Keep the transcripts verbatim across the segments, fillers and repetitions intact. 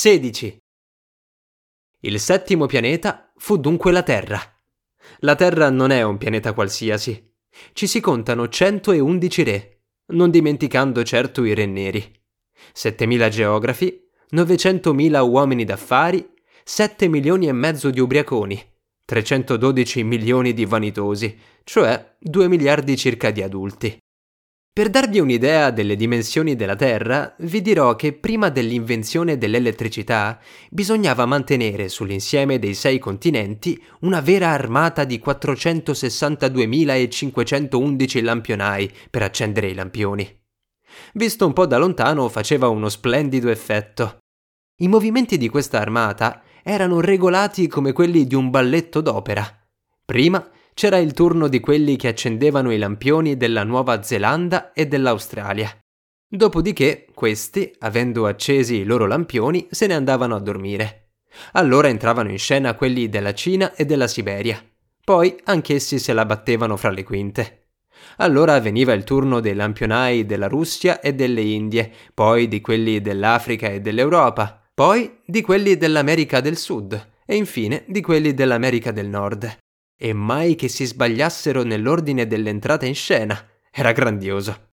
sedici. Il settimo pianeta fu dunque la Terra. La Terra non è un pianeta qualsiasi. Ci si contano centoundici re, non dimenticando certo i re neri. settemila geografi, novecentomila uomini d'affari, sette milioni e mezzo di ubriaconi, trecentododici milioni di vanitosi, cioè due miliardi circa di adulti. Per darvi un'idea delle dimensioni della Terra, vi dirò che prima dell'invenzione dell'elettricità bisognava mantenere sull'insieme dei sei continenti una vera armata di quattrocentosessantaduemilacinquecentoundici lampionai per accendere i lampioni. Visto un po' da lontano faceva uno splendido effetto. I movimenti di questa armata erano regolati come quelli di un balletto d'opera. Prima c'era il turno di quelli che accendevano i lampioni della Nuova Zelanda e dell'Australia. Dopodiché, questi, avendo accesi i loro lampioni, se ne andavano a dormire. Allora entravano in scena quelli della Cina e della Siberia. Poi anch'essi se la battevano fra le quinte. Allora veniva il turno dei lampionai della Russia e delle Indie, poi di quelli dell'Africa e dell'Europa, poi di quelli dell'America del Sud e infine di quelli dell'America del Nord. E mai che si sbagliassero nell'ordine dell'entrata in scena, era grandioso.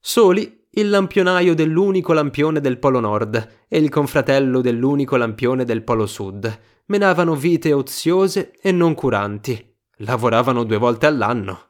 Soli il lampionaio dell'unico lampione del Polo Nord e il confratello dell'unico lampione del Polo Sud menavano vite oziose e non curanti, lavoravano due volte all'anno,